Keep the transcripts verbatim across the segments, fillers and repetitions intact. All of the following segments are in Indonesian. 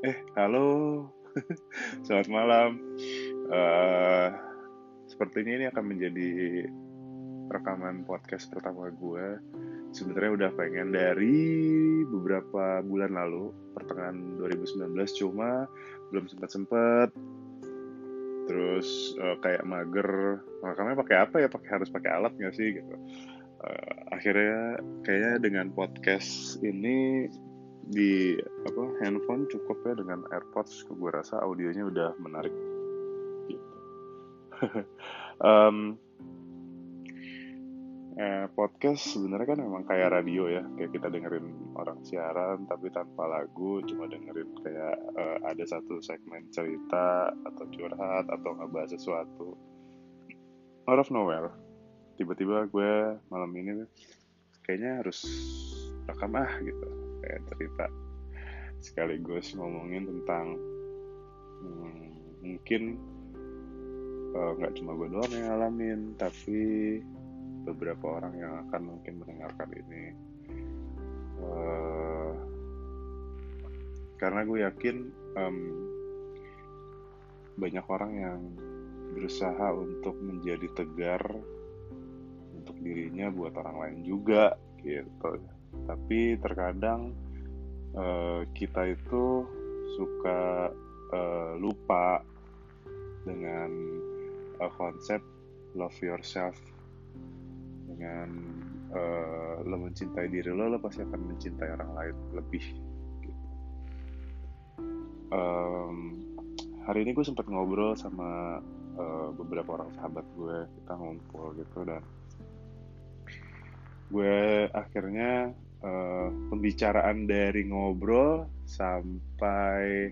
Eh, halo. Selamat malam. Uh, sepertinya ini akan menjadi rekaman podcast pertama gue. Sebenarnya udah pengen dari beberapa bulan lalu, pertengahan dua ribu sembilan belas, cuma belum sempat-sempat. Terus uh, kayak mager, rekamnya pakai apa ya? Pakai harus pakai alat nggak sih? Gitu. Uh, akhirnya kayaknya dengan podcast ini di apa handphone cukup ya, dengan AirPods gue rasa audionya udah menarik gitu. um, eh, podcast sebenarnya kan memang kayak radio ya, kayak kita dengerin orang siaran tapi tanpa lagu, cuma dengerin kayak uh, ada satu segmen cerita atau curhat atau ngebahas sesuatu out of nowhere. Tiba-tiba gue malam ini kayaknya harus rekam ah gitu, kayak cerita sekaligus ngomongin tentang hmm, mungkin nggak uh, cuma gue doang yang ngalamin, tapi beberapa orang yang akan mungkin mendengarkan ini, uh, karena gue yakin um, banyak orang yang berusaha untuk menjadi tegar dirinya buat orang lain juga gitu. Tapi terkadang uh, kita itu suka uh, lupa dengan uh, konsep love yourself. Dengan uh, lo mencintai diri lo, lo pasti akan mencintai orang lain lebih gitu. um, Hari ini gue sempat ngobrol sama uh, beberapa orang sahabat gue. Kita ngumpul gitu dan gue akhirnya uh, pembicaraan dari ngobrol sampai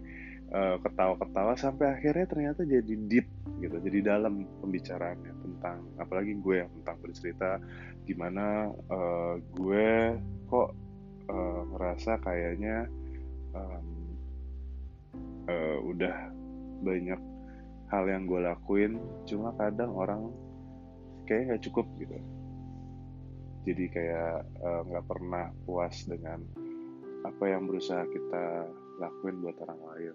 uh, ketawa-ketawa sampai akhirnya ternyata jadi deep gitu, jadi dalam pembicaraannya tentang, apalagi gue yang tentang bercerita gimana uh, gue kok uh, ngerasa kayaknya um, uh, udah banyak hal yang gue lakuin, cuma kadang orang kayaknya nggak cukup gitu. Jadi kayak nggak uh, pernah puas dengan apa yang berusaha kita lakuin buat orang lain.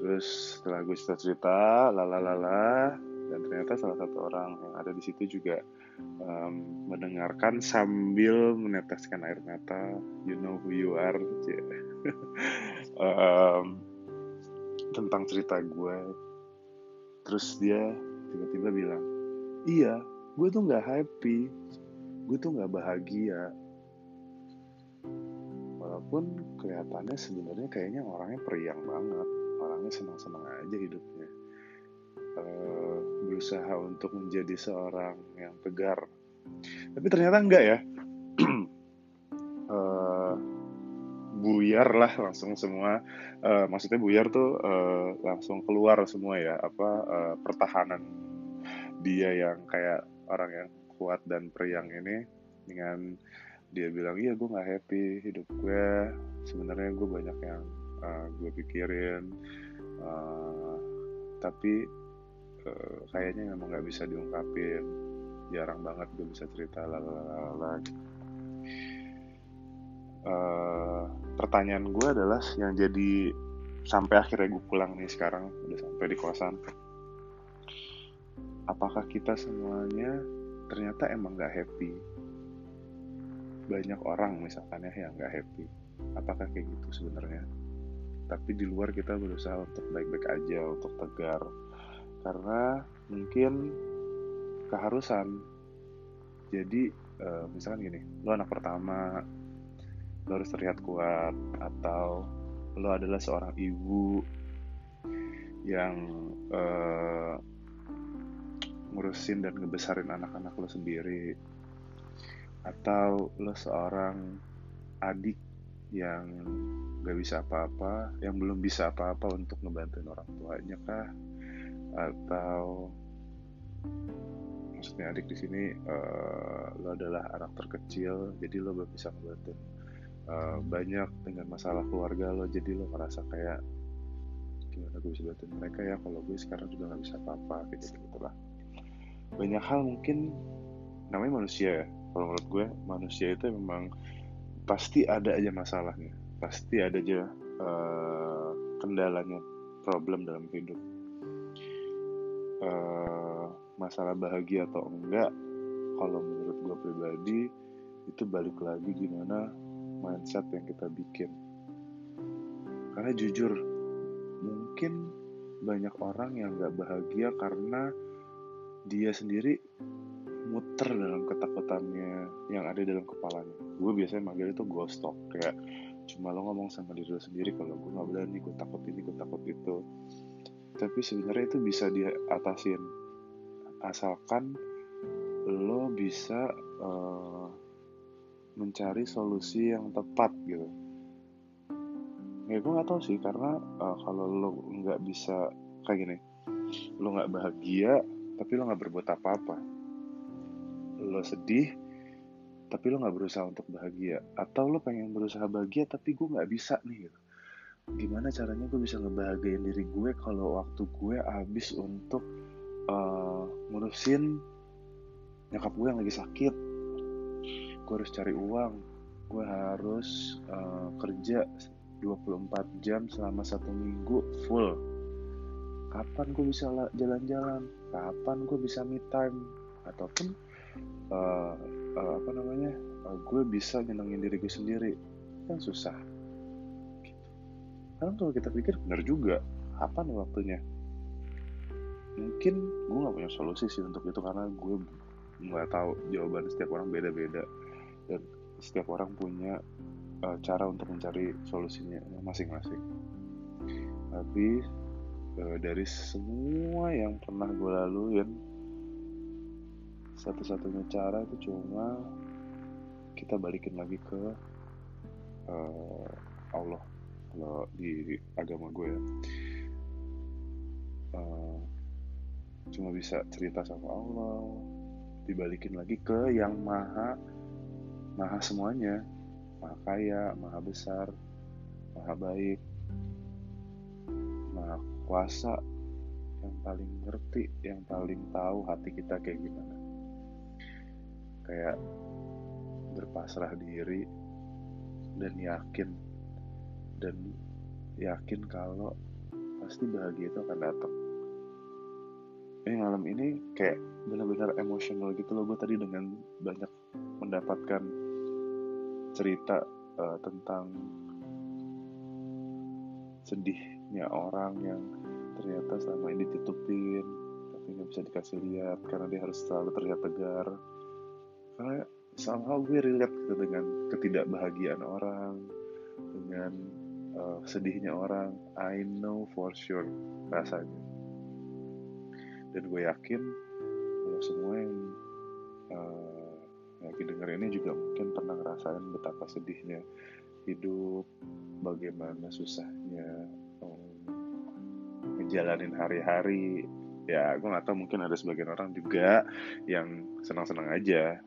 Terus setelah gue cerita-cerita, lalalala, dan ternyata salah satu orang yang ada di situ juga um, mendengarkan sambil meneteskan air mata. You know who you are. um, tentang cerita gue. Terus dia tiba-tiba bilang, iya, gue tuh gak happy, gue tuh gak bahagia. Walaupun kelihatannya sebenarnya kayaknya orangnya periang banget, orangnya senang-senang aja hidupnya, e, berusaha untuk menjadi seorang yang tegar. Tapi ternyata enggak ya. e, buyar lah langsung semua. E, maksudnya buyar tuh e, langsung keluar semua ya, apa e, pertahanan dia yang kayak orang yang kuat dan periang ini. Dengan dia bilang, iya gue gak happy hidup gue, sebenarnya gue banyak yang uh, gue pikirin, uh, tapi uh, kayaknya memang gak bisa diungkapin, jarang banget gue bisa cerita, lalalala. Uh, pertanyaan gue adalah yang jadi sampai akhirnya gue pulang nih sekarang, udah sampai di kosan, apakah kita semuanya ternyata emang gak happy? Banyak orang misalkan ya yang gak happy. Apakah kayak gitu sebenarnya? Tapi di luar kita berusaha untuk baik-baik aja, untuk tegar. Karena mungkin keharusan. Jadi misalkan gini, lo anak pertama, lo harus terlihat kuat. Atau lo adalah seorang ibu yang eh, ngurusin dan ngebesarin anak-anak lo sendiri, atau lo seorang adik yang gak bisa apa-apa, yang belum bisa apa-apa untuk ngebantuin orang tuanya kah, atau maksudnya adik di sini uh, lo adalah anak terkecil, jadi lo belum bisa ngebantuin uh, banyak dengan masalah keluarga lo, jadi lo merasa kayak gimana gue bisa bantuin mereka ya kalau gue sekarang juga gak bisa apa-apa, gitu-gitu lah. Banyak hal mungkin, namanya manusia ya, kalau menurut gue manusia itu memang pasti ada aja masalahnya, pasti ada aja uh, kendalanya, problem dalam hidup. Uh, masalah bahagia atau enggak, kalau menurut gue pribadi itu balik lagi gimana mindset yang kita bikin. Karena jujur, mungkin banyak orang yang gak bahagia karena dia sendiri muter dalam ketakutannya yang ada dalam kepalanya. Gue biasanya manggilnya tuh ghost talk, kayak cuma lo ngomong sama diri lo sendiri kalau gue gak berani, gue takut ini, gue takut itu. Tapi sebenarnya itu bisa diatasin asalkan lo bisa uh, mencari solusi yang tepat gitu. Ya gue gak tau sih, karena uh, kalau lo gak bisa kayak gini, lo gak bahagia tapi lo gak berbuat apa-apa, lo sedih tapi lo gak berusaha untuk bahagia, atau lo pengen berusaha bahagia tapi gue gak bisa nih gitu. Gimana caranya gue bisa ngebahagiain diri gue kalau waktu gue habis untuk uh, ngurusin nyokap gue yang lagi sakit? Gue harus cari uang, gue harus uh, kerja dua puluh empat jam selama satu minggu full. Kapan gue bisa jalan-jalan? Kapan gue bisa me time? Ataupun uh, uh, apa namanya? Uh, gue bisa nyenengin diri gue sendiri? Kan susah. Karena kalau kita pikir benar juga, kapan waktunya? Mungkin gue nggak punya solusi sih untuk itu karena gue nggak tahu, jawaban setiap orang beda-beda dan setiap orang punya cara untuk mencari solusinya masing-masing. Tapi dari semua yang pernah gue laluin, satu-satunya cara itu cuma kita balikin lagi ke uh, Allah. Kalau di agama gue ya, uh, cuma bisa cerita sama Allah, dibalikin lagi ke yang maha maha semuanya. Maha kaya, maha besar, maha baik, maha kuasa, yang paling ngerti, yang paling tahu hati kita kayak gimana. Kayak berpasrah diri dan yakin, dan yakin kalau pasti bahagia itu akan datang. Ini malam ini kayak benar-benar emosional gitu loh gue tadi dengan banyak mendapatkan cerita uh, tentang sedihnya orang yang ternyata selama ini ditutupin tapi nggak bisa dikasih lihat karena dia harus selalu terlihat tegar. Karena somehow gue relate gitu dengan ketidakbahagiaan orang, dengan uh, sedihnya orang. I know for sure rasanya, dan gue yakin kalau semua yang uh, lagi denger ini juga mungkin pernah ngerasain betapa sedihnya hidup, bagaimana susahnya um, ngejalanin hari-hari. Ya gue gak tau, mungkin ada sebagian orang juga yang senang-senang aja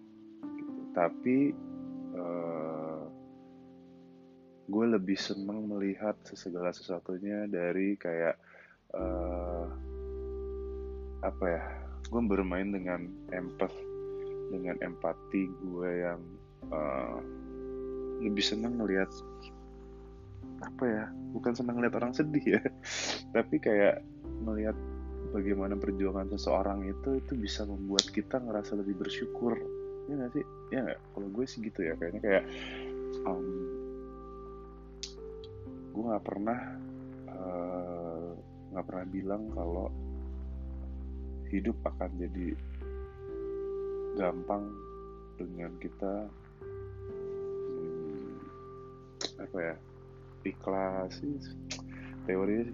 gitu. Tapi uh, gue lebih senang melihat segala sesuatunya dari kayak uh, apa ya, gue bermain dengan empath, dengan empati gue yang uh, lebih senang ngelihat apa ya, bukan senang ngelihat orang sedih ya, tapi kayak ngelihat bagaimana perjuangan seseorang itu itu bisa membuat kita ngerasa lebih bersyukur. Ya nggak sih? Ya nggak? Kalau gue sih gitu ya, kayaknya kayak um, gue nggak pernah nggak uh, pernah bilang kalau hidup akan jadi gampang dengan kita hmm, apa ya, ikhlas. Teorinya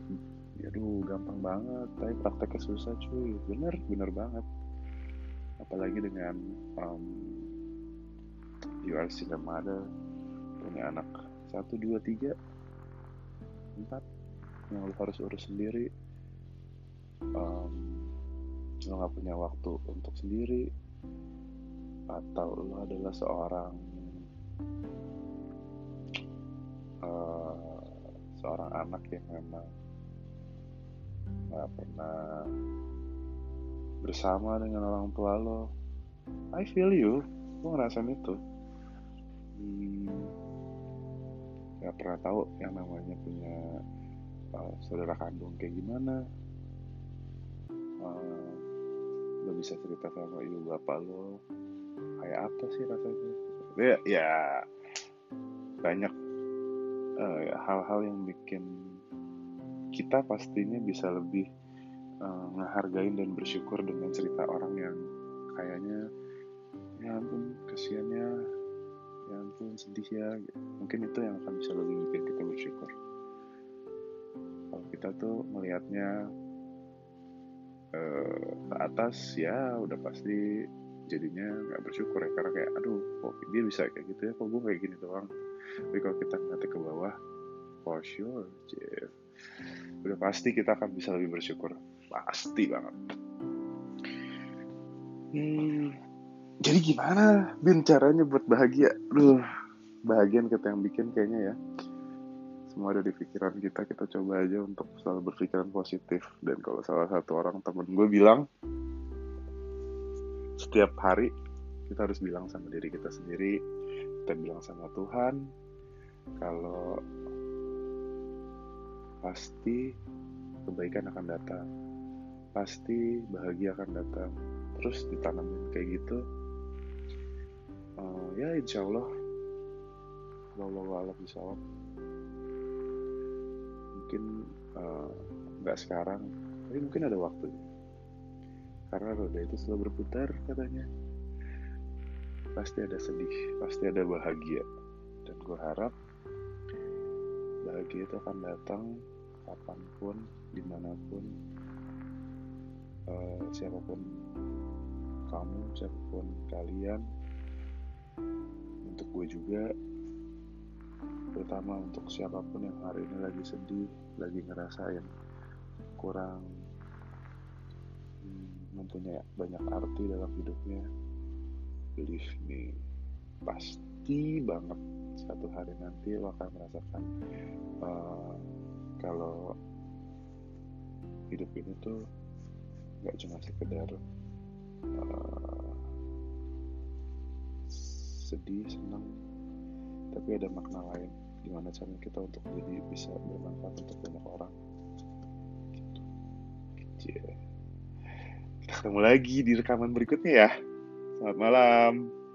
aduh gampang banget, tapi prakteknya susah cuy. Bener bener banget. Apalagi dengan um, you are single mother, punya anak satu dua tiga empat yang lo harus urus sendiri. Um, lo nggak punya waktu untuk sendiri, atau lo adalah seorang uh, seorang anak yang memang gak pernah bersama dengan orang tua lo. I feel you, lo ngerasain itu. hmm, nggak pernah tahu yang namanya punya uh, saudara kandung kayak gimana. Uh, lo bisa cerita sama ibu bapak lo kayak apa sih rasanya. Ya, ya banyak uh, hal-hal yang bikin kita pastinya bisa lebih uh, ngehargain dan bersyukur dengan cerita orang yang kayaknya ya ampun kasiannya, ya ampun sedih ya. Mungkin itu yang akan bisa lebih bikin kita bersyukur. Kalau kita tuh melihatnya uh, ke atas, ya udah pasti jadinya nggak bersyukur ya, karena kayak aduh kok dia bisa kayak gitu ya, kok gue kayak gini doang. Tapi kalau kita ngeliatnya ke bawah, for sure, Jeff, udah pasti kita akan bisa lebih bersyukur, pasti banget. Hmm, jadi gimana, Bin, caranya buat bahagia? Duh, bahagian kita yang bikin kayaknya ya. Semua ada di pikiran kita, kita coba aja untuk selalu berpikiran positif. Dan kalau salah satu orang temen gue bilang, setiap hari kita harus bilang sama diri kita sendiri, kita bilang sama Tuhan, kalau pasti kebaikan akan datang, pasti bahagia akan datang. Terus ditanamin kayak gitu, uh, ya insya Allah, Allah insya Allah. Mungkin uh, nggak sekarang, tapi mungkin ada waktu. Karena roda itu selalu berputar katanya. Pasti ada sedih, pasti ada bahagia. Dan gue harap bahagia itu akan datang kapanpun, dimanapun, uh, siapapun kamu, siapapun kalian. Untuk gue juga, terutama untuk siapapun yang hari ini lagi sedih, lagi ngerasain kurang hmm, mempunyai banyak arti dalam hidupnya. Believe me, pasti banget satu hari nanti lo akan merasakan uh, kalau hidup ini tuh gak cuma sekedar uh, sedih, senang, tapi ada makna lain. Gimana caranya kita untuk jadi bisa bermanfaat untuk banyak orang gitu. Kita ketemu lagi di rekaman berikutnya ya. Selamat malam.